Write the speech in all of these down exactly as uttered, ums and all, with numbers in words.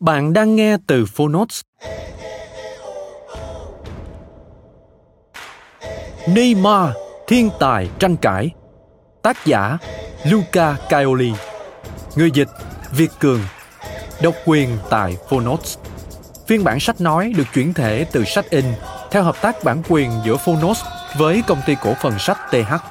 Bạn đang nghe từ Fonos. Neymar, thiên tài tranh cãi. Tác giả Luca Caioli. Người dịch Việt Cường. Độc quyền tại Fonos. Phiên bản sách nói được chuyển thể từ sách in theo hợp tác bản quyền giữa Fonos với công ty cổ phần sách tê hát.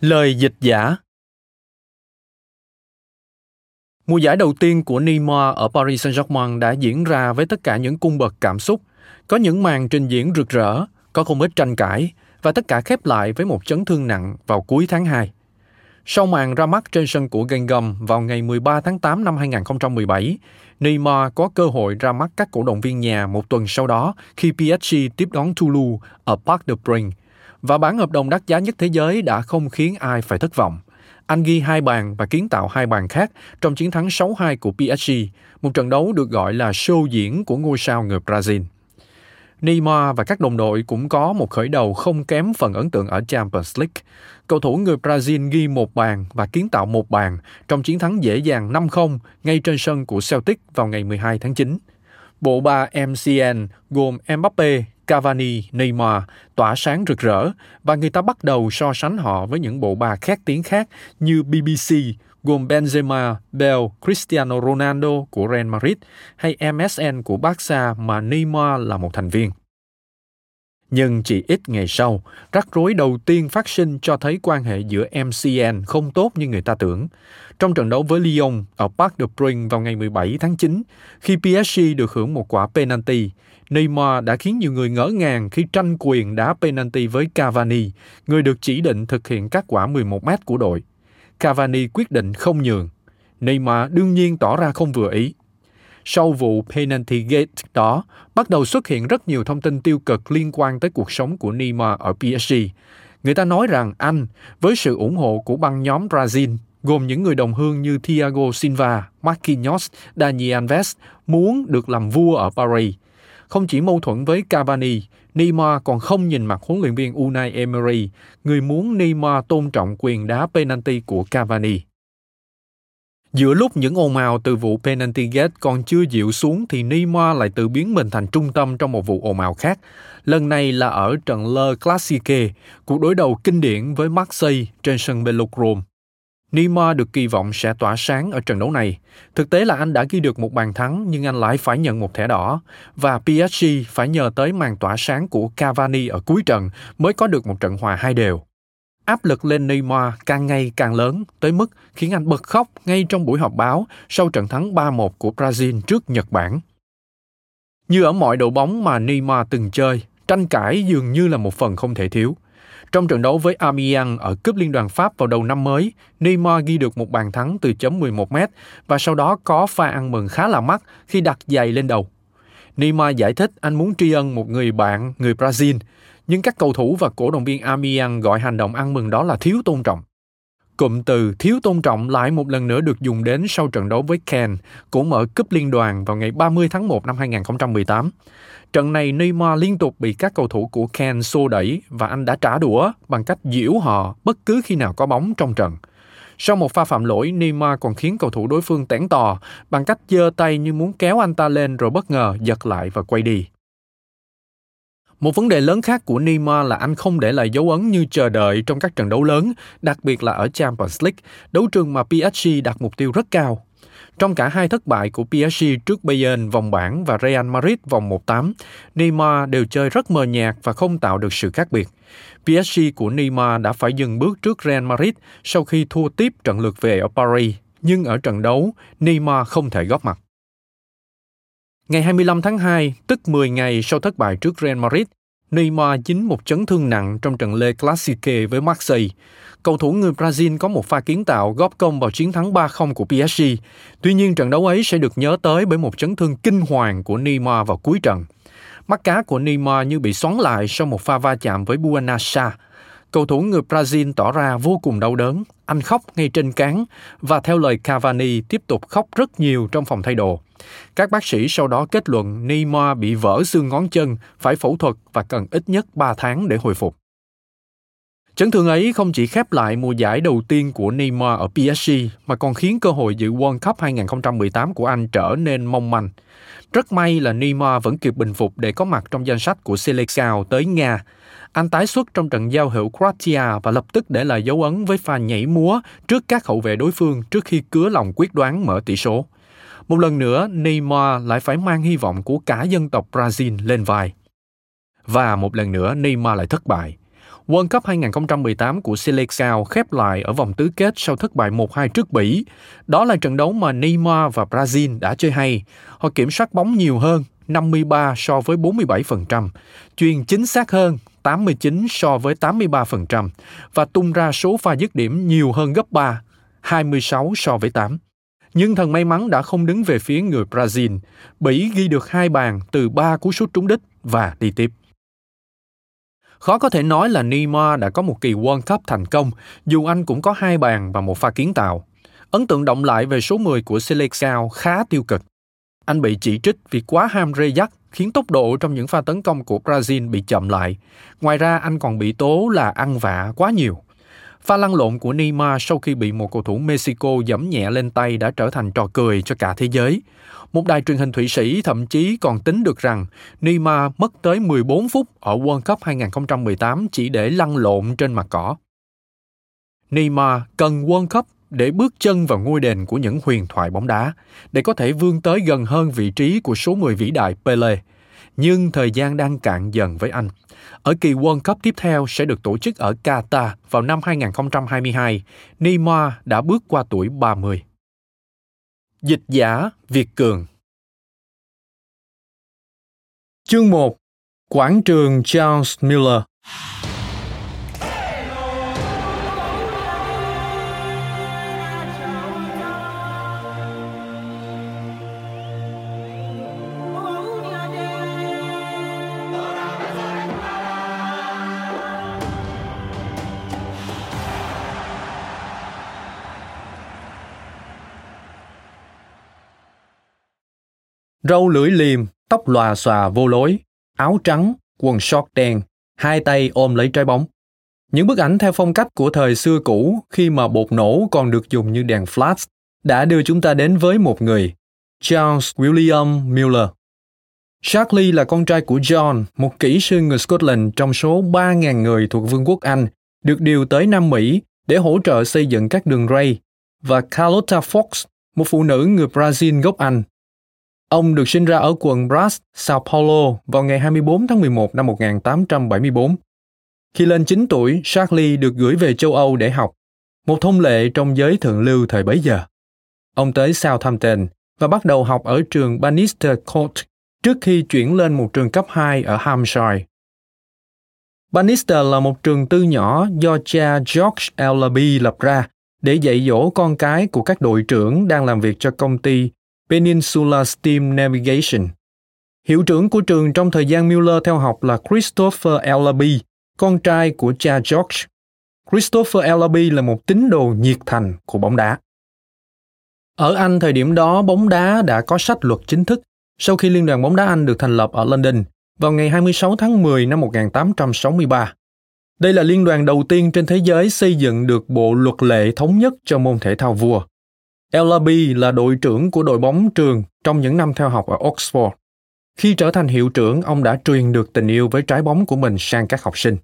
Lời dịch giả. Mùa giải đầu tiên của Neymar ở Paris Saint-Germain đã diễn ra với tất cả những cung bậc cảm xúc, có những màn trình diễn rực rỡ, có không ít tranh cãi, và tất cả khép lại với một chấn thương nặng vào cuối tháng hai. Sau màn ra mắt trên sân của Guingamp vào ngày mười ba tháng tám năm hai không một bảy, Neymar có cơ hội ra mắt các cổ động viên nhà một tuần sau đó khi pê ét giê tiếp đón Toulouse ở Parc des Princes. Và bản hợp đồng đắt giá nhất thế giới đã không khiến ai phải thất vọng. Anh ghi hai bàn và kiến tạo hai bàn khác trong chiến thắng sáu hai của pê ét giê, một trận đấu được gọi là show diễn của ngôi sao người Brazil. Neymar và các đồng đội cũng có một khởi đầu không kém phần ấn tượng ở Champions League. Cầu thủ người Brazil ghi một bàn và kiến tạo một bàn trong chiến thắng dễ dàng năm không ngay trên sân của Celtic vào ngày mười hai tháng chín. Bộ ba em xê en gồm Mbappé, Cavani, Neymar tỏa sáng rực rỡ và người ta bắt đầu so sánh họ với những bộ ba khét tiếng khác như bê bê xê gồm Benzema, Bale, Cristiano Ronaldo của Real Madrid hay em ét en của Barca mà Neymar là một thành viên. Nhưng chỉ ít ngày sau, rắc rối đầu tiên phát sinh cho thấy quan hệ giữa em xê en không tốt như người ta tưởng. Trong trận đấu với Lyon ở Parc des Princes vào ngày mười bảy tháng chín, khi pê ét giê được hưởng một quả penalty, Neymar đã khiến nhiều người ngỡ ngàng khi tranh quyền đá penalty với Cavani, người được chỉ định thực hiện các quả mười một mét của đội. Cavani quyết định không nhường. Neymar đương nhiên tỏ ra không vừa ý. Sau vụ penalty gate đó, bắt đầu xuất hiện rất nhiều thông tin tiêu cực liên quan tới cuộc sống của Neymar ở pê ét giê. Người ta nói rằng anh, với sự ủng hộ của băng nhóm Brazil, gồm những người đồng hương như Thiago Silva, Marquinhos, Dani Alves, muốn được làm vua ở Paris. Không chỉ mâu thuẫn với Cavani, Neymar còn không nhìn mặt huấn luyện viên Unai Emery, người muốn Neymar tôn trọng quyền đá penalty của Cavani. Giữa lúc những ồn ào từ vụ penalty gate còn chưa dịu xuống thì Neymar lại tự biến mình thành trung tâm trong một vụ ồn ào khác. Lần này là ở trận Le Clasique, cuộc đối đầu kinh điển với Marseille trên sân Velodrome. Neymar được kỳ vọng sẽ tỏa sáng ở trận đấu này. Thực tế là anh đã ghi được một bàn thắng nhưng anh lại phải nhận một thẻ đỏ và pê ét giê phải nhờ tới màn tỏa sáng của Cavani ở cuối trận mới có được một trận hòa hai đều. Áp lực lên Neymar càng ngày càng lớn, tới mức khiến anh bật khóc ngay trong buổi họp báo sau trận thắng ba một của Brazil trước Nhật Bản. Như ở mọi đội bóng mà Neymar từng chơi, tranh cãi dường như là một phần không thể thiếu. Trong trận đấu với Amiens ở Cúp Liên đoàn Pháp vào đầu năm mới, Neymar ghi được một bàn thắng từ chấm mười một mét và sau đó có pha ăn mừng khá là mắc khi đặt giày lên đầu. Neymar giải thích anh muốn tri ân một người bạn, người Brazil, nhưng các cầu thủ và cổ động viên Amiens gọi hành động ăn mừng đó là thiếu tôn trọng. Cụm từ thiếu tôn trọng lại một lần nữa được dùng đến sau trận đấu với Cannes, cũng ở Cúp Liên đoàn vào ngày ba mươi tháng một năm hai nghìn không trăm mười tám. Trận này Neymar liên tục bị các cầu thủ của Cannes xô đẩy và anh đã trả đũa bằng cách giễu họ bất cứ khi nào có bóng trong trận. Sau một pha phạm lỗi, Neymar còn khiến cầu thủ đối phương tẻn tò bằng cách giơ tay như muốn kéo anh ta lên rồi bất ngờ giật lại và quay đi. Một vấn đề lớn khác của Neymar là anh không để lại dấu ấn như chờ đợi trong các trận đấu lớn, đặc biệt là ở Champions League, đấu trường mà pê ét giê đặt mục tiêu rất cao. Trong cả hai thất bại của pê ét giê trước Bayern vòng bảng và Real Madrid vòng một phần tám, Neymar đều chơi rất mờ nhạt và không tạo được sự khác biệt. pê ét giê của Neymar đã phải dừng bước trước Real Madrid sau khi thua tiếp trận lượt về ở Paris, nhưng ở trận đấu, Neymar không thể góp mặt. Ngày hai mươi lăm tháng hai, tức mười ngày sau thất bại trước Real Madrid, Neymar dính một chấn thương nặng trong trận Le Clasique với Marseille. Cầu thủ người Brazil có một pha kiến tạo góp công vào chiến thắng ba không của pê ét giê. Tuy nhiên, trận đấu ấy sẽ được nhớ tới bởi một chấn thương kinh hoàng của Neymar vào cuối trận. Mắt cá của Neymar như bị xoắn lại sau một pha va chạm với Buenanossa. Cầu thủ người Brazil tỏ ra vô cùng đau đớn. Anh khóc ngay trên cán và theo lời Cavani tiếp tục khóc rất nhiều trong phòng thay đồ. Các bác sĩ sau đó kết luận Neymar bị vỡ xương ngón chân, phải phẫu thuật và cần ít nhất ba tháng để hồi phục. Chấn thương ấy không chỉ khép lại mùa giải đầu tiên của Neymar ở pê ét giê mà còn khiến cơ hội dự World Cup hai nghìn không trăm mười tám của anh trở nên mong manh. Rất may là Neymar vẫn kịp bình phục để có mặt trong danh sách của Selecao tới Nga. Anh tái xuất trong trận giao hữu Croatia và lập tức để lại dấu ấn với pha nhảy múa trước các hậu vệ đối phương trước khi cứa lòng quyết đoán mở tỷ số. Một lần nữa, Neymar lại phải mang hy vọng của cả dân tộc Brazil lên vai. Và một lần nữa, Neymar lại thất bại. World Cup hai nghìn không trăm mười tám của Selecao khép lại ở vòng tứ kết sau thất bại một hai trước Bỉ. Đó là trận đấu mà Neymar và Brazil đã chơi hay. Họ kiểm soát bóng nhiều hơn, năm mươi ba so với bốn mươi bảy phần trăm, chuyền chính xác hơn, tám mươi chín so với tám mươi ba phần trăm và tung ra số pha dứt điểm nhiều hơn gấp ba, hai mươi sáu so với tám. Nhưng thần may mắn đã không đứng về phía người Brazil. Bỉ ghi được hai bàn từ ba cú sút trúng đích và đi tiếp. Khó có thể nói là Neymar đã có một kỳ World Cup thành công, dù anh cũng có hai bàn và một pha kiến tạo. Ấn tượng đọng lại về số mười của Selecao khá tiêu cực. Anh bị chỉ trích vì quá ham rê dắt, khiến tốc độ trong những pha tấn công của Brazil bị chậm lại. Ngoài ra, anh còn bị tố là ăn vạ quá nhiều. Pha lăn lộn của Neymar sau khi bị một cầu thủ Mexico giẫm nhẹ lên tay đã trở thành trò cười cho cả thế giới. Một đài truyền hình Thụy Sĩ thậm chí còn tính được rằng Neymar mất tới mười bốn phút ở World Cup hai nghìn không trăm mười tám chỉ để lăn lộn trên mặt cỏ. Neymar cần World Cup để bước chân vào ngôi đền của những huyền thoại bóng đá, để có thể vươn tới gần hơn vị trí của số mười vĩ đại Pele. Nhưng thời gian đang cạn dần với anh. Ở kỳ World Cup tiếp theo sẽ được tổ chức ở Qatar vào năm hai nghìn không trăm hai mươi hai, Neymar đã bước qua tuổi ba mươi. Dịch giả Việt Cường. Chương một. Quảng trường Charles Miller. Râu lưỡi liềm, tóc lòa xòa vô lối, áo trắng, quần short đen, hai tay ôm lấy trái bóng. Những bức ảnh theo phong cách của thời xưa cũ khi mà bột nổ còn được dùng như đèn flash đã đưa chúng ta đến với một người, Charles William Miller. Charlie là con trai của John, một kỹ sư người Scotland trong số ba nghìn người thuộc Vương quốc Anh, được điều tới Nam Mỹ để hỗ trợ xây dựng các đường ray, và Carlotta Fox, một phụ nữ người Brazil gốc Anh. Ông được sinh ra ở quận Brás, Sao Paulo vào ngày hai mươi bốn tháng mười một năm một nghìn tám trăm bảy mươi bốn. Khi lên chín tuổi, Charlie được gửi về châu Âu để học, một thông lệ trong giới thượng lưu thời bấy giờ. Ông tới Southampton và bắt đầu học ở trường Bannister Court trước khi chuyển lên một trường cấp hai ở Hampshire. Bannister là một trường tư nhỏ do cha George Ellaby lập ra để dạy dỗ con cái của các đội trưởng đang làm việc cho công ty Peninsula Steam Navigation. Hiệu trưởng của trường trong thời gian Miller theo học là Christopher Ellaby, con trai của cha George. Christopher Ellaby là một tín đồ nhiệt thành của bóng đá. Ở Anh thời điểm đó, bóng đá đã có sách luật chính thức sau khi Liên đoàn bóng đá Anh được thành lập ở London vào ngày hai mươi sáu tháng mười năm một nghìn tám trăm sáu mươi ba. Đây là liên đoàn đầu tiên trên thế giới xây dựng được bộ luật lệ thống nhất cho môn thể thao vua. Ellaby là đội trưởng của đội bóng trường trong những năm theo học ở Oxford. Khi trở thành hiệu trưởng, ông đã truyền được tình yêu với trái bóng của mình sang các học sinh.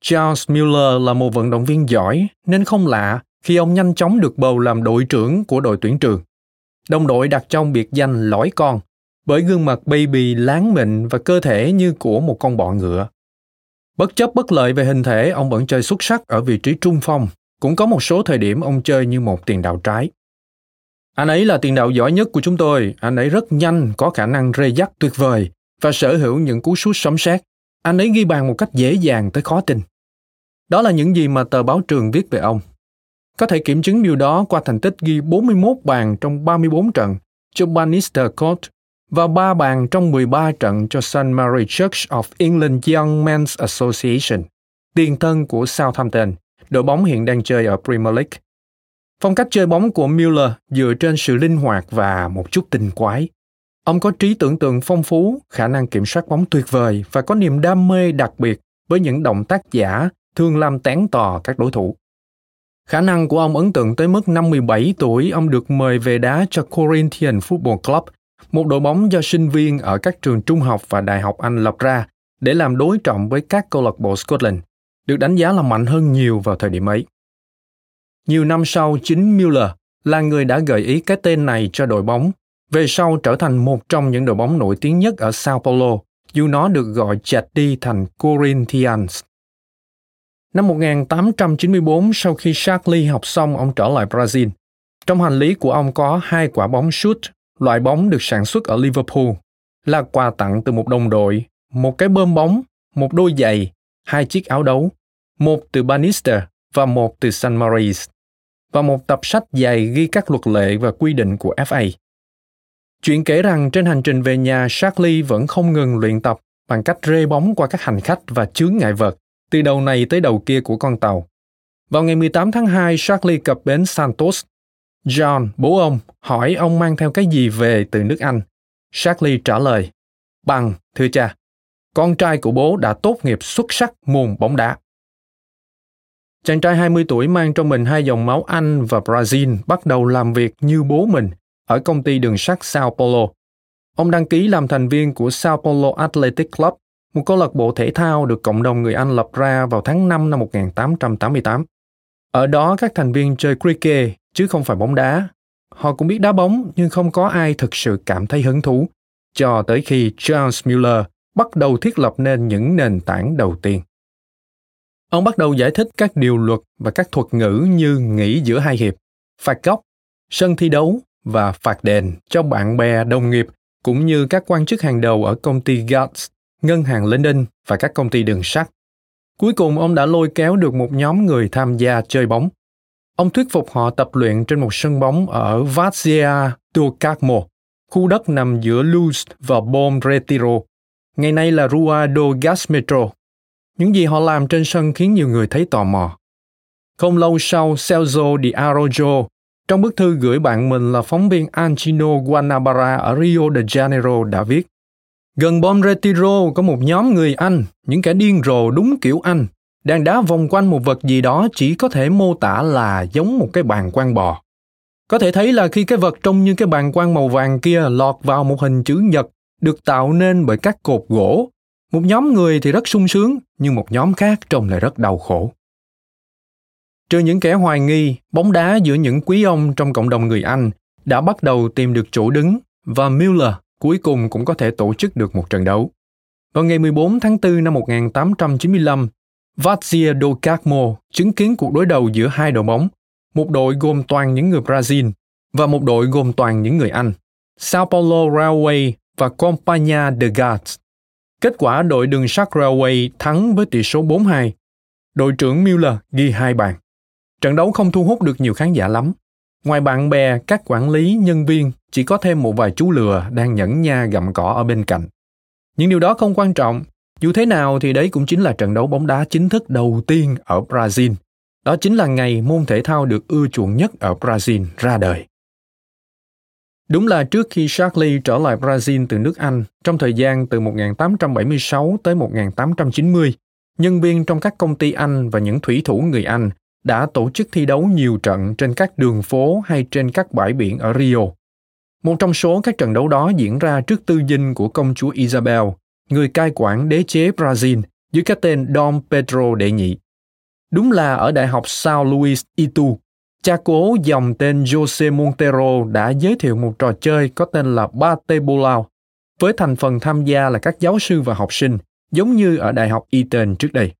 Charles Miller là một vận động viên giỏi, nên không lạ khi ông nhanh chóng được bầu làm đội trưởng của đội tuyển trường. Đồng đội đặt cho ông biệt danh lõi con, bởi gương mặt baby láng mịn và cơ thể như của một con bọ ngựa. Bất chấp bất lợi về hình thể, ông vẫn chơi xuất sắc ở vị trí trung phong, cũng có một số thời điểm ông chơi như một tiền đạo trái. Anh ấy là tiền đạo giỏi nhất của chúng tôi, anh ấy rất nhanh, có khả năng rê dắt tuyệt vời và sở hữu những cú sút sấm sét. Anh ấy ghi bàn một cách dễ dàng tới khó tin. Đó là những gì mà tờ báo trường viết về ông. Có thể kiểm chứng điều đó qua thành tích ghi bốn mươi mốt bàn trong ba mươi bốn trận cho Bannister Court và ba bàn trong mười ba trận cho Saint Mary Church of England Young Men's Association, tiền thân của Southampton, đội bóng hiện đang chơi ở Premier League. Phong cách chơi bóng của Miller dựa trên sự linh hoạt và một chút tinh quái. Ông có trí tưởng tượng phong phú, khả năng kiểm soát bóng tuyệt vời và có niềm đam mê đặc biệt với những động tác giả thường làm tén tò các đối thủ. Khả năng của ông ấn tượng tới mức năm mười bảy tuổi, ông được mời về đá cho Corinthians Football Club, một đội bóng do sinh viên ở các trường trung học và đại học Anh lập ra để làm đối trọng với các câu lạc bộ Scotland, được đánh giá là mạnh hơn nhiều vào thời điểm ấy. Nhiều năm sau, chính Miller là người đã gợi ý cái tên này cho đội bóng, về sau trở thành một trong những đội bóng nổi tiếng nhất ở Sao Paulo, dù nó được gọi chệch đi thành Corinthians. Năm một nghìn tám trăm chín mươi bốn, sau khi Shackly học xong, ông trở lại Brazil. Trong hành lý của ông có hai quả bóng sút, loại bóng được sản xuất ở Liverpool, là quà tặng từ một đồng đội, một cái bơm bóng, một đôi giày, hai chiếc áo đấu, một từ Bannister và một từ Saint Mary's, và một tập sách dày ghi các luật lệ và quy định của ép a. Chuyện kể rằng trên hành trình về nhà, Shackly vẫn không ngừng luyện tập bằng cách rê bóng qua các hành khách và chướng ngại vật từ đầu này tới đầu kia của con tàu. Vào ngày mười tám tháng hai, Shackly cập bến Santos. John, bố ông, hỏi ông mang theo cái gì về từ nước Anh. Shackly trả lời, bằng, thưa cha, con trai của bố đã tốt nghiệp xuất sắc môn bóng đá. Chàng trai hai mươi tuổi mang trong mình hai dòng máu Anh và Brazil bắt đầu làm việc như bố mình ở công ty đường sắt Sao Paulo. Ông đăng ký làm thành viên của Sao Paulo Athletic Club, một câu lạc bộ thể thao được cộng đồng người Anh lập ra vào tháng năm năm một nghìn tám trăm tám mươi tám. Ở đó các thành viên chơi cricket chứ không phải bóng đá. Họ cũng biết đá bóng nhưng không có ai thực sự cảm thấy hứng thú, cho tới khi Charles Miller bắt đầu thiết lập nên những nền tảng đầu tiên. Ông bắt đầu giải thích các điều luật và các thuật ngữ như nghỉ giữa hai hiệp, phạt góc, sân thi đấu và phạt đền cho bạn bè, đồng nghiệp, cũng như các quan chức hàng đầu ở công ty Guts, ngân hàng London và các công ty đường sắt. Cuối cùng, ông đã lôi kéo được một nhóm người tham gia chơi bóng. Ông thuyết phục họ tập luyện trên một sân bóng ở Vazia do Carmo, khu đất nằm giữa Toulouse và Bom Retiro, ngày nay là Rua do Gás Metro. Những gì họ làm trên sân khiến nhiều người thấy tò mò. Không lâu sau, Celso de Arrojo, trong bức thư gửi bạn mình là phóng viên Angino Guanabara ở Rio de Janeiro, đã viết: gần Bom Retiro có một nhóm người Anh, những kẻ điên rồ đúng kiểu Anh, đang đá vòng quanh một vật gì đó chỉ có thể mô tả là giống một cái bàn quang bò. Có thể thấy là khi cái vật trông như cái bàn quang màu vàng kia lọt vào một hình chữ nhật được tạo nên bởi các cột gỗ, một nhóm người thì rất sung sướng, nhưng một nhóm khác trông lại rất đau khổ. Trừ những kẻ hoài nghi, bóng đá giữa những quý ông trong cộng đồng người Anh đã bắt đầu tìm được chỗ đứng và Miller cuối cùng cũng có thể tổ chức được một trận đấu. Vào ngày mười bốn tháng tư năm một nghìn tám trăm chín mươi lăm, Vazia do Carmo chứng kiến cuộc đối đầu giữa hai đội bóng, một đội gồm toàn những người Brazil và một đội gồm toàn những người Anh, Sao Paulo Railway và Companhia de Gás. Kết quả đội đường sắt Railway thắng với tỷ số bốn hai. Đội trưởng Miller ghi hai bàn. Trận đấu không thu hút được nhiều khán giả lắm. Ngoài bạn bè, các quản lý, nhân viên, chỉ có thêm một vài chú lừa đang nhẫn nha gặm cỏ ở bên cạnh. Những điều đó không quan trọng. Dù thế nào thì đấy cũng chính là trận đấu bóng đá chính thức đầu tiên ở Brazil. Đó chính là ngày môn thể thao được ưa chuộng nhất ở Brazil ra đời. Đúng là trước khi Charlie trở lại Brazil từ nước Anh, trong thời gian từ một nghìn tám trăm bảy mươi sáu tới một nghìn tám trăm chín mươi, nhân viên trong các công ty Anh và những thủy thủ người Anh đã tổ chức thi đấu nhiều trận trên các đường phố hay trên các bãi biển ở Rio. Một trong số các trận đấu đó diễn ra trước tư dinh của công chúa Isabel, người cai quản đế chế Brazil, dưới cái tên Dom Pedro đệ nhị. Đúng là ở Đại học São Luís Itu, cha cố dòng tên José Montero đã giới thiệu một trò chơi có tên là Batebolao, với thành phần tham gia là các giáo sư và học sinh, giống như ở Đại học Eton trước đây.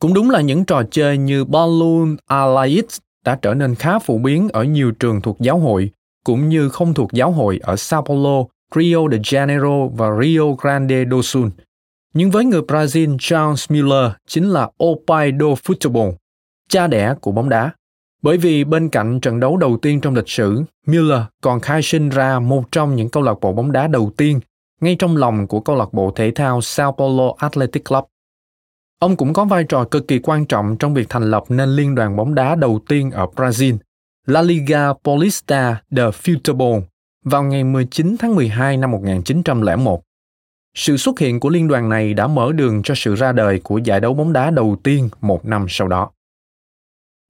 Cũng đúng là những trò chơi như Balloon Alliance đã trở nên khá phổ biến ở nhiều trường thuộc giáo hội, cũng như không thuộc giáo hội ở Sao Paulo, Rio de Janeiro và Rio Grande do Sul. Nhưng với người Brazil, Charles Miller chính là o pai do futebol, cha đẻ của bóng đá. Bởi vì bên cạnh trận đấu đầu tiên trong lịch sử, Miller còn khai sinh ra một trong những câu lạc bộ bóng đá đầu tiên ngay trong lòng của câu lạc bộ thể thao Sao Paulo Athletic Club. Ông cũng có vai trò cực kỳ quan trọng trong việc thành lập nên liên đoàn bóng đá đầu tiên ở Brazil, La Liga Paulista de Futebol, vào ngày mười chín tháng mười hai năm một nghìn chín trăm lẻ một. Sự xuất hiện của liên đoàn này đã mở đường cho sự ra đời của giải đấu bóng đá đầu tiên một năm sau đó.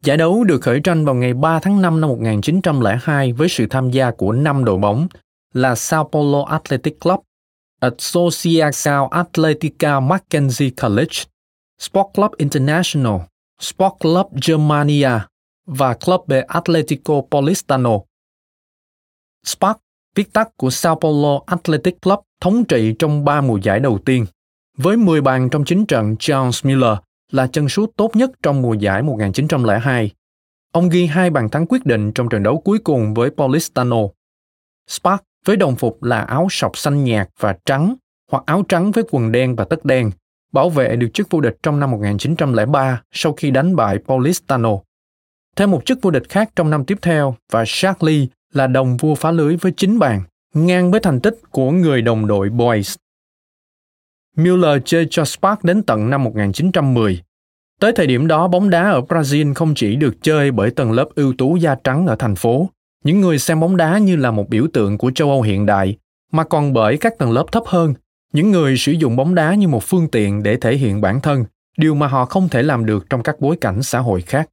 Giải đấu được khởi tranh vào ngày ba tháng năm năm một nghìn chín trăm lẻ hai với sự tham gia của năm đội bóng là Sao Paulo Athletic Club, Associação Atlética Mackenzie College, Sport Club International, Sport Club Germania và Clube Atlético Paulistano. ét pê a C, viết tắt của Sao Paulo Athletic Club, thống trị trong ba mùa giải đầu tiên. Với mười bàn trong chín trận, Charles Miller là chân sút tốt nhất trong mùa giải một nghìn chín trăm lẻ hai. Ông ghi hai bàn thắng quyết định trong trận đấu cuối cùng với Paulistano. ét pê a C với đồng phục là áo sọc xanh nhạt và trắng, hoặc áo trắng với quần đen và tất đen, bảo vệ được chức vô địch trong năm một nghìn chín trăm lẻ ba sau khi đánh bại Paulistano. Thêm một chức vô địch khác trong năm tiếp theo và Charlie là đồng vua phá lưới với chín bàn, ngang với thành tích của người đồng đội Boys. Miller chơi cho ét pê a xê đến tận năm một nghìn chín trăm mười. Tới thời điểm đó, bóng đá ở Brazil không chỉ được chơi bởi tầng lớp ưu tú da trắng ở thành phố, những người xem bóng đá như là một biểu tượng của châu Âu hiện đại, mà còn bởi các tầng lớp thấp hơn, những người sử dụng bóng đá như một phương tiện để thể hiện bản thân, điều mà họ không thể làm được trong các bối cảnh xã hội khác.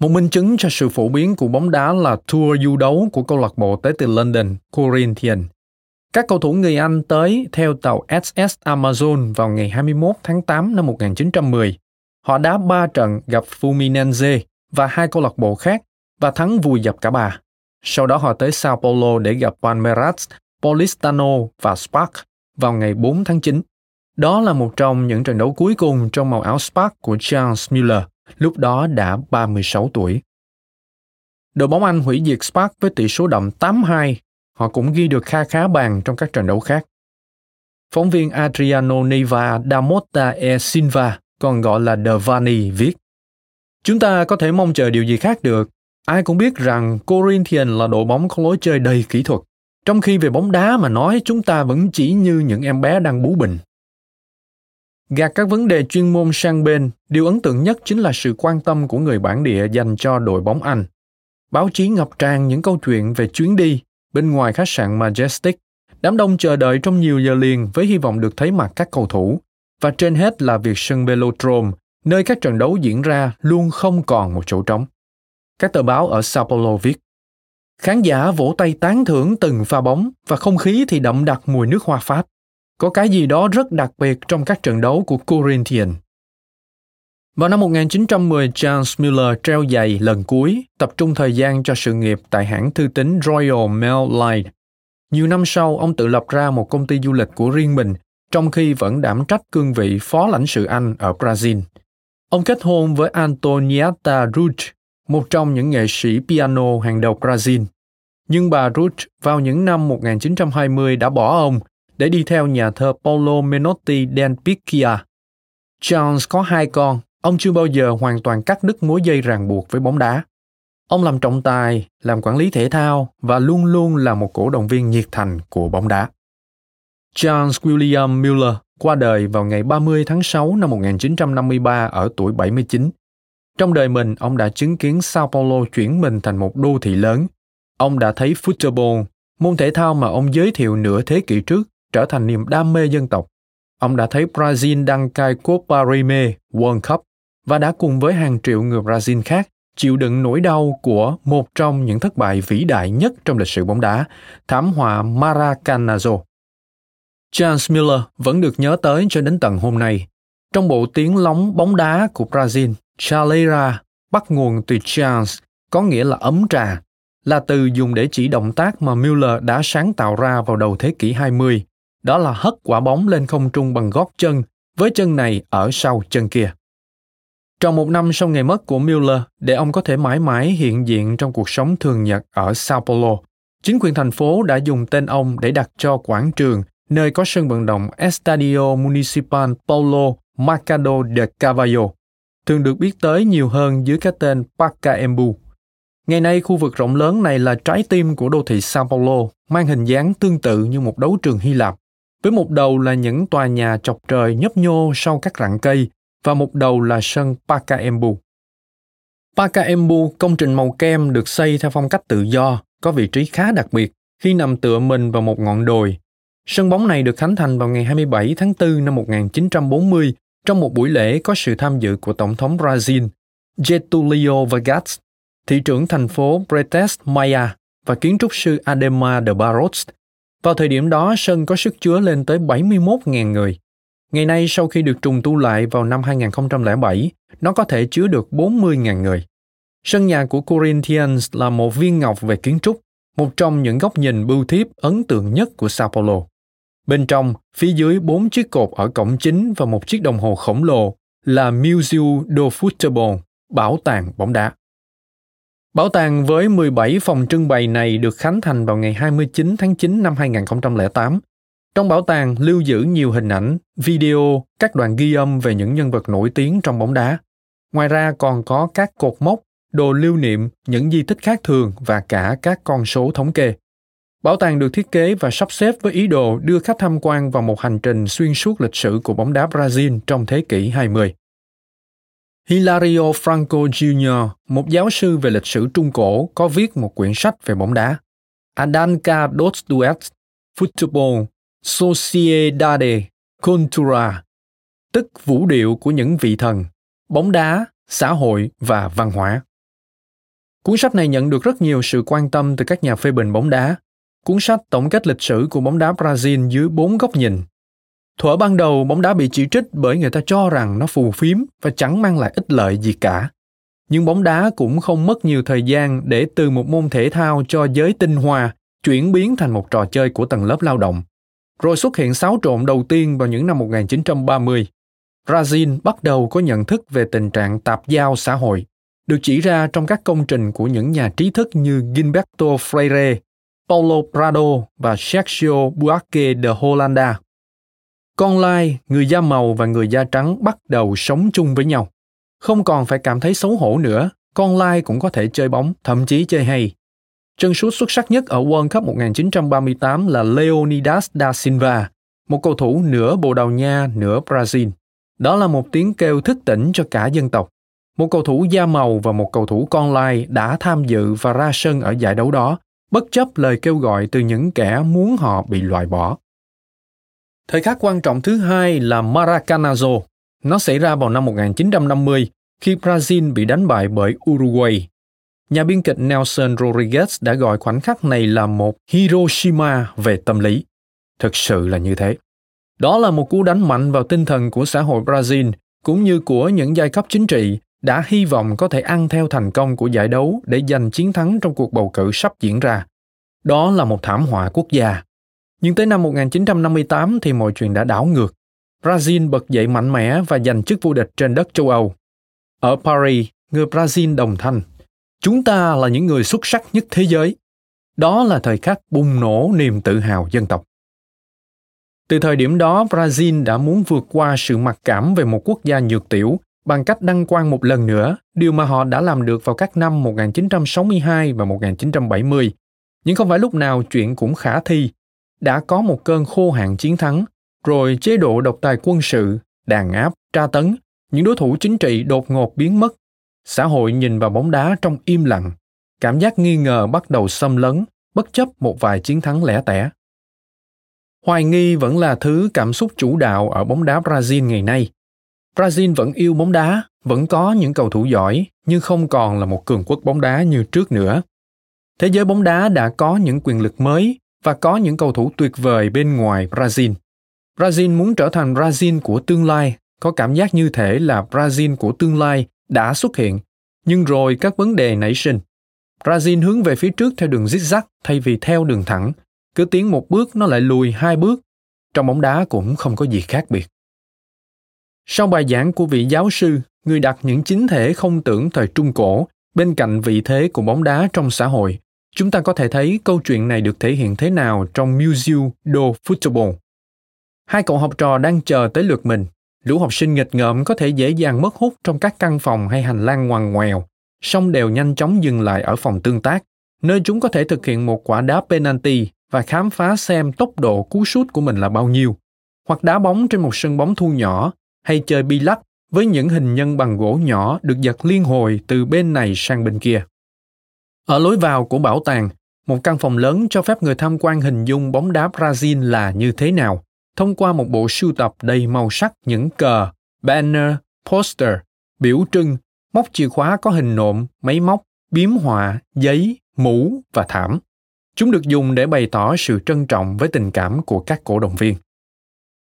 Một minh chứng cho sự phổ biến của bóng đá là tour du đấu của câu lạc bộ tới từ London, Corinthians. Các cầu thủ người Anh tới theo tàu ét ét Amazon vào ngày hai mươi mốt tháng tám năm một nghìn chín trăm mười. Họ đá ba trận gặp Fluminense và hai câu lạc bộ khác và thắng vùi dập cả ba. Sau đó họ tới Sao Paulo để gặp Palmeiras, Paulistano và ét pê a xê vào ngày bốn tháng chín. Đó là một trong những trận đấu cuối cùng trong màu áo ét pê a xê của Charles Miller, lúc đó đã ba mươi sáu tuổi. Đội bóng Anh hủy diệt ét pê a xê với tỷ số đậm tám hai. Họ cũng ghi được kha khá bàn trong các trận đấu khác. Phóng viên Adriano Neiva da Mota e Silva, còn gọi là The Vani, viết: "Chúng ta có thể mong chờ điều gì khác được. Ai cũng biết rằng Corinthians là đội bóng có lối chơi đầy kỹ thuật. Trong khi về bóng đá mà nói, chúng ta vẫn chỉ như những em bé đang bú bình." Gạt các vấn đề chuyên môn sang bên, điều ấn tượng nhất chính là sự quan tâm của người bản địa dành cho đội bóng Anh. Báo chí ngập tràn những câu chuyện về chuyến đi. Bên ngoài khách sạn Majestic, đám đông chờ đợi trong nhiều giờ liền với hy vọng được thấy mặt các cầu thủ. Và trên hết là việc sân Velodrome, nơi các trận đấu diễn ra, luôn không còn một chỗ trống. Các tờ báo ở Sao Paulo viết: "Khán giả vỗ tay tán thưởng từng pha bóng và không khí thì đậm đặc mùi nước hoa Pháp. Có cái gì đó rất đặc biệt trong các trận đấu của Corinthians." Vào năm một nghìn chín trăm mười, Charles Miller treo giày lần cuối, tập trung thời gian cho sự nghiệp tại hãng thư tín Royal Mail Line. Nhiều năm sau, ông tự lập ra một công ty du lịch của riêng mình, trong khi vẫn đảm trách cương vị phó lãnh sự Anh ở Brazil. Ông kết hôn với Antonietta Ruth, một trong những nghệ sĩ piano hàng đầu Brazil. Nhưng bà Ruth vào những năm một nghìn chín trăm hai mươi đã bỏ ông, để đi theo nhà thơ Paolo Menotti del Picchia. Charles có hai con, ông chưa bao giờ hoàn toàn cắt đứt mối dây ràng buộc với bóng đá. Ông làm trọng tài, làm quản lý thể thao và luôn luôn là một cổ động viên nhiệt thành của bóng đá. Charles William Miller qua đời vào ngày ba mươi tháng sáu năm một nghìn chín trăm năm mươi ba ở tuổi bảy mươi chín. Trong đời mình, ông đã chứng kiến Sao Paulo chuyển mình thành một đô thị lớn. Ông đã thấy football, môn thể thao mà ông giới thiệu nửa thế kỷ trước, trở thành niềm đam mê dân tộc. Ông đã thấy Brazil đăng cai Copa Rime, World Cup và đã cùng với hàng triệu người Brazil khác chịu đựng nỗi đau của một trong những thất bại vĩ đại nhất trong lịch sử bóng đá, thảm họa Maracanazo. Charles Miller vẫn được nhớ tới cho đến tận hôm nay. Trong bộ tiếng lóng bóng đá của Brazil, chaleira bắt nguồn từ Charles, có nghĩa là ấm trà, là từ dùng để chỉ động tác mà Miller đã sáng tạo ra vào đầu thế kỷ hai mươi, đó là hất quả bóng lên không trung bằng gót chân, với chân này ở sau chân kia. Tròn một năm sau ngày mất của Miller, để ông có thể mãi mãi hiện diện trong cuộc sống thường nhật ở Sao Paulo, chính quyền thành phố đã dùng tên ông để đặt cho quảng trường, nơi có sân vận động Estadio Municipal Paulo Mercado de Cavallo, thường được biết tới nhiều hơn dưới cái tên Pacaembu. Ngày nay, khu vực rộng lớn này là trái tim của đô thị Sao Paulo, mang hình dáng tương tự như một đấu trường Hy Lạp, với một đầu là những tòa nhà chọc trời nhấp nhô sau các rặng cây, và một đầu là sân Pacaembu. Pacaembu, công trình màu kem được xây theo phong cách tự do, có vị trí khá đặc biệt khi nằm tựa mình vào một ngọn đồi. Sân bóng này được khánh thành vào ngày hai mươi bảy tháng tư năm một nghìn chín trăm bốn mươi trong một buổi lễ có sự tham dự của Tổng thống Brazil, Getúlio Vargas, thị trưởng thành phố Prestes Maia và kiến trúc sư Ademar de Barros. Vào thời điểm đó, sân có sức chứa lên tới bảy mươi mốt nghìn người. Ngày nay, sau khi được trùng tu lại vào năm hai nghìn không trăm lẻ bảy, nó có thể chứa được bốn mươi nghìn người. Sân nhà của Corinthians là một viên ngọc về kiến trúc, một trong những góc nhìn bưu thiếp ấn tượng nhất của Sao Paulo. Bên trong, phía dưới bốn chiếc cột ở cổng chính và một chiếc đồng hồ khổng lồ là Museu do Futebol, bảo tàng bóng đá. Bảo tàng với mười bảy phòng trưng bày này được khánh thành vào ngày hai mươi chín tháng chín năm hai nghìn không trăm lẻ tám. Trong bảo tàng lưu giữ nhiều hình ảnh, video, các đoạn ghi âm về những nhân vật nổi tiếng trong bóng đá. Ngoài ra còn có các cột mốc, đồ lưu niệm, những di tích khác thường và cả các con số thống kê. Bảo tàng được thiết kế và sắp xếp với ý đồ đưa khách tham quan vào một hành trình xuyên suốt lịch sử của bóng đá Brazil trong thế kỷ hai mươi. Hilario Franco junior, một giáo sư về lịch sử Trung Cổ, có viết một quyển sách về bóng đá. Adanka dos Duets, Futebol, Sociedade, Cultura, tức vũ điệu của những vị thần, bóng đá, xã hội và văn hóa. Cuốn sách này nhận được rất nhiều sự quan tâm từ các nhà phê bình bóng đá. Cuốn sách tổng kết lịch sử của bóng đá Brazil dưới bốn góc nhìn. Thuở ban đầu, bóng đá bị chỉ trích bởi người ta cho rằng nó phù phiếm và chẳng mang lại ích lợi gì cả. Nhưng bóng đá cũng không mất nhiều thời gian để từ một môn thể thao cho giới tinh hoa chuyển biến thành một trò chơi của tầng lớp lao động. Rồi xuất hiện xáo trộn đầu tiên vào những năm một nghìn chín trăm ba mươi. Brazil bắt đầu có nhận thức về tình trạng tạp giao xã hội, được chỉ ra trong các công trình của những nhà trí thức như Gilberto Freire, Paulo Prado và Sergio Buarque de Holanda. Con lai, người da màu và người da trắng bắt đầu sống chung với nhau. Không còn phải cảm thấy xấu hổ nữa, con lai cũng có thể chơi bóng, thậm chí chơi hay. Chân sút xuất sắc nhất ở World Cup một nghìn chín trăm ba mươi tám là Leonidas da Silva, một cầu thủ nửa Bồ Đào Nha, nửa Brazil. Đó là một tiếng kêu thức tỉnh cho cả dân tộc. Một cầu thủ da màu và một cầu thủ con lai đã tham dự và ra sân ở giải đấu đó, bất chấp lời kêu gọi từ những kẻ muốn họ bị loại bỏ. Thời khắc quan trọng thứ hai là Maracanazo. Nó xảy ra vào năm một nghìn chín trăm năm mươi, khi Brazil bị đánh bại bởi Uruguay. Nhà biên kịch Nelson Rodriguez đã gọi khoảnh khắc này là một Hiroshima về tâm lý. Thực sự là như thế. Đó là một cú đánh mạnh vào tinh thần của xã hội Brazil, cũng như của những giai cấp chính trị đã hy vọng có thể ăn theo thành công của giải đấu để giành chiến thắng trong cuộc bầu cử sắp diễn ra. Đó là một thảm họa quốc gia. Nhưng tới năm một nghìn chín trăm năm mươi tám thì mọi chuyện đã đảo ngược. Brazil bật dậy mạnh mẽ và giành chức vô địch trên đất châu Âu. Ở Paris, người Brazil đồng thanh. Chúng ta là những người xuất sắc nhất thế giới. Đó là thời khắc bùng nổ niềm tự hào dân tộc. Từ thời điểm đó, Brazil đã muốn vượt qua sự mặc cảm về một quốc gia nhược tiểu bằng cách đăng quang một lần nữa, điều mà họ đã làm được vào các năm một nghìn chín trăm sáu mươi hai và một nghìn chín trăm bảy mươi. Nhưng không phải lúc nào chuyện cũng khả thi. Đã có một cơn khô hạn chiến thắng, rồi chế độ độc tài quân sự, đàn áp, tra tấn, những đối thủ chính trị đột ngột biến mất. Xã hội nhìn vào bóng đá trong im lặng, cảm giác nghi ngờ bắt đầu xâm lấn, bất chấp một vài chiến thắng lẻ tẻ. Hoài nghi vẫn là thứ cảm xúc chủ đạo ở bóng đá Brazil ngày nay. Brazil vẫn yêu bóng đá, vẫn có những cầu thủ giỏi, nhưng không còn là một cường quốc bóng đá như trước nữa. Thế giới bóng đá đã có những quyền lực mới và có những cầu thủ tuyệt vời bên ngoài Brazil. Brazil muốn trở thành Brazil của tương lai, có cảm giác như thể là Brazil của tương lai đã xuất hiện, nhưng rồi các vấn đề nảy sinh. Brazil hướng về phía trước theo đường zigzag thay vì theo đường thẳng. Cứ tiến một bước nó lại lùi hai bước. Trong bóng đá cũng không có gì khác biệt. Sau bài giảng của vị giáo sư, người đặt những chính thể không tưởng thời Trung Cổ bên cạnh vị thế của bóng đá trong xã hội, chúng ta có thể thấy câu chuyện này được thể hiện thế nào trong Museu do Futebol. Hai cậu học trò đang chờ tới lượt mình. Lũ học sinh nghịch ngợm có thể dễ dàng mất hút trong các căn phòng hay hành lang ngoằn ngoèo, song đều nhanh chóng dừng lại ở phòng tương tác, nơi chúng có thể thực hiện một quả đá penalty và khám phá xem tốc độ cú sút của mình là bao nhiêu, hoặc đá bóng trên một sân bóng thu nhỏ, hay chơi bi lắc với những hình nhân bằng gỗ nhỏ được giật liên hồi từ bên này sang bên kia. Ở lối vào của bảo tàng, một căn phòng lớn cho phép người tham quan hình dung bóng đá Brazil là như thế nào, thông qua một bộ sưu tập đầy màu sắc những cờ, banner, poster, biểu trưng, móc chìa khóa có hình nộm, máy móc, biếm họa, giấy, mũ và thảm. Chúng được dùng để bày tỏ sự trân trọng với tình cảm của các cổ động viên.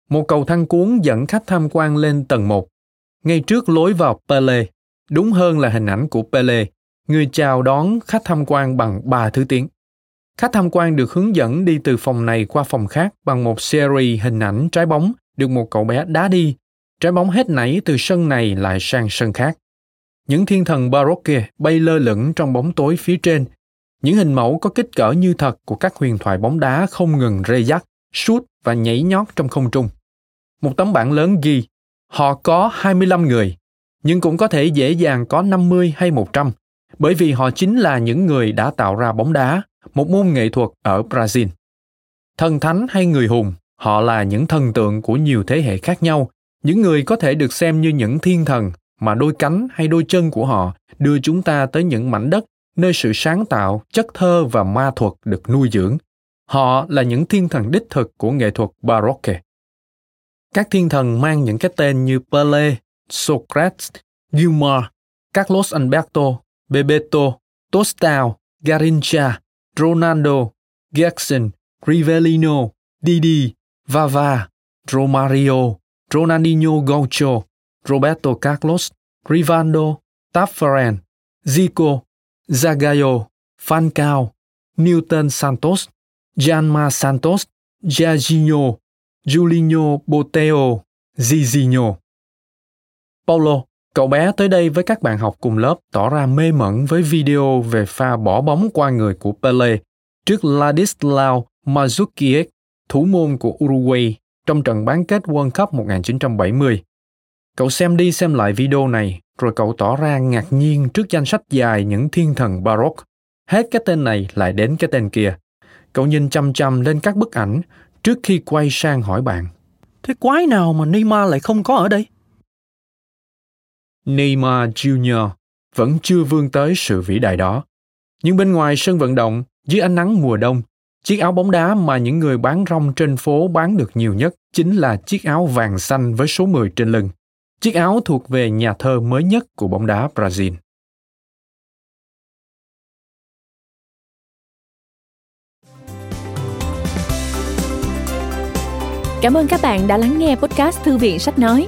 Một cầu thang cuốn dẫn khách tham quan lên tầng một. Ngay trước lối vào Pele, đúng hơn là hình ảnh của Pele, người chào đón khách tham quan bằng ba thứ tiếng. Khách tham quan được hướng dẫn đi từ phòng này qua phòng khác bằng một series hình ảnh trái bóng được một cậu bé đá đi. Trái bóng hết nảy từ sân này lại sang sân khác. Những thiên thần Baroque bay lơ lửng trong bóng tối phía trên. Những hình mẫu có kích cỡ như thật của các huyền thoại bóng đá không ngừng rê dắt, sút và nhảy nhót trong không trung. Một tấm bảng lớn ghi, họ có hai mươi lăm người, nhưng cũng có thể dễ dàng có năm mươi hay một trăm, bởi vì họ chính là những người đã tạo ra bóng đá, một môn nghệ thuật ở Brazil. Thần thánh hay người hùng, họ là những thần tượng của nhiều thế hệ khác nhau, những người có thể được xem như những thiên thần mà đôi cánh hay đôi chân của họ đưa chúng ta tới những mảnh đất nơi sự sáng tạo, chất thơ và ma thuật được nuôi dưỡng. Họ là những thiên thần đích thực của nghệ thuật Baroque. Các thiên thần mang những cái tên như Pelé, Socrates, Gilmar, Carlos Alberto, Bebeto, Tostão, Garrincha, Ronaldo, Gerson, Rivellino, Didi, Vava, Romario, Ronaldinho Gaucho, Roberto Carlos, Rivaldo, Taffarel, Zico, Zagallo, Falcao, Newton Santos, Janma Santos, Jorginho, Julinho Boteo, Zizinho. Paulo, cậu bé tới đây với các bạn học cùng lớp tỏ ra mê mẩn với video về pha bỏ bóng qua người của Pelé trước Ladislao Mazurkiewicz, thủ môn của Uruguay, trong trận bán kết World Cup một nghìn chín trăm bảy mươi. Cậu xem đi xem lại video này, rồi cậu tỏ ra ngạc nhiên trước danh sách dài những thiên thần Baroque. Hết cái tên này lại đến cái tên kia. Cậu nhìn chăm chăm lên các bức ảnh trước khi quay sang hỏi bạn. Thế quái nào mà Neymar lại không có ở đây? Neymar Junior vẫn chưa vươn tới sự vĩ đại đó. Nhưng bên ngoài sân vận động, dưới ánh nắng mùa đông, chiếc áo bóng đá mà những người bán rong trên phố bán được nhiều nhất chính là chiếc áo vàng xanh với số mười trên lưng. Chiếc áo thuộc về nhà thơ mới nhất của bóng đá Brazil. Cảm ơn các bạn đã lắng nghe podcast Thư viện Sách Nói.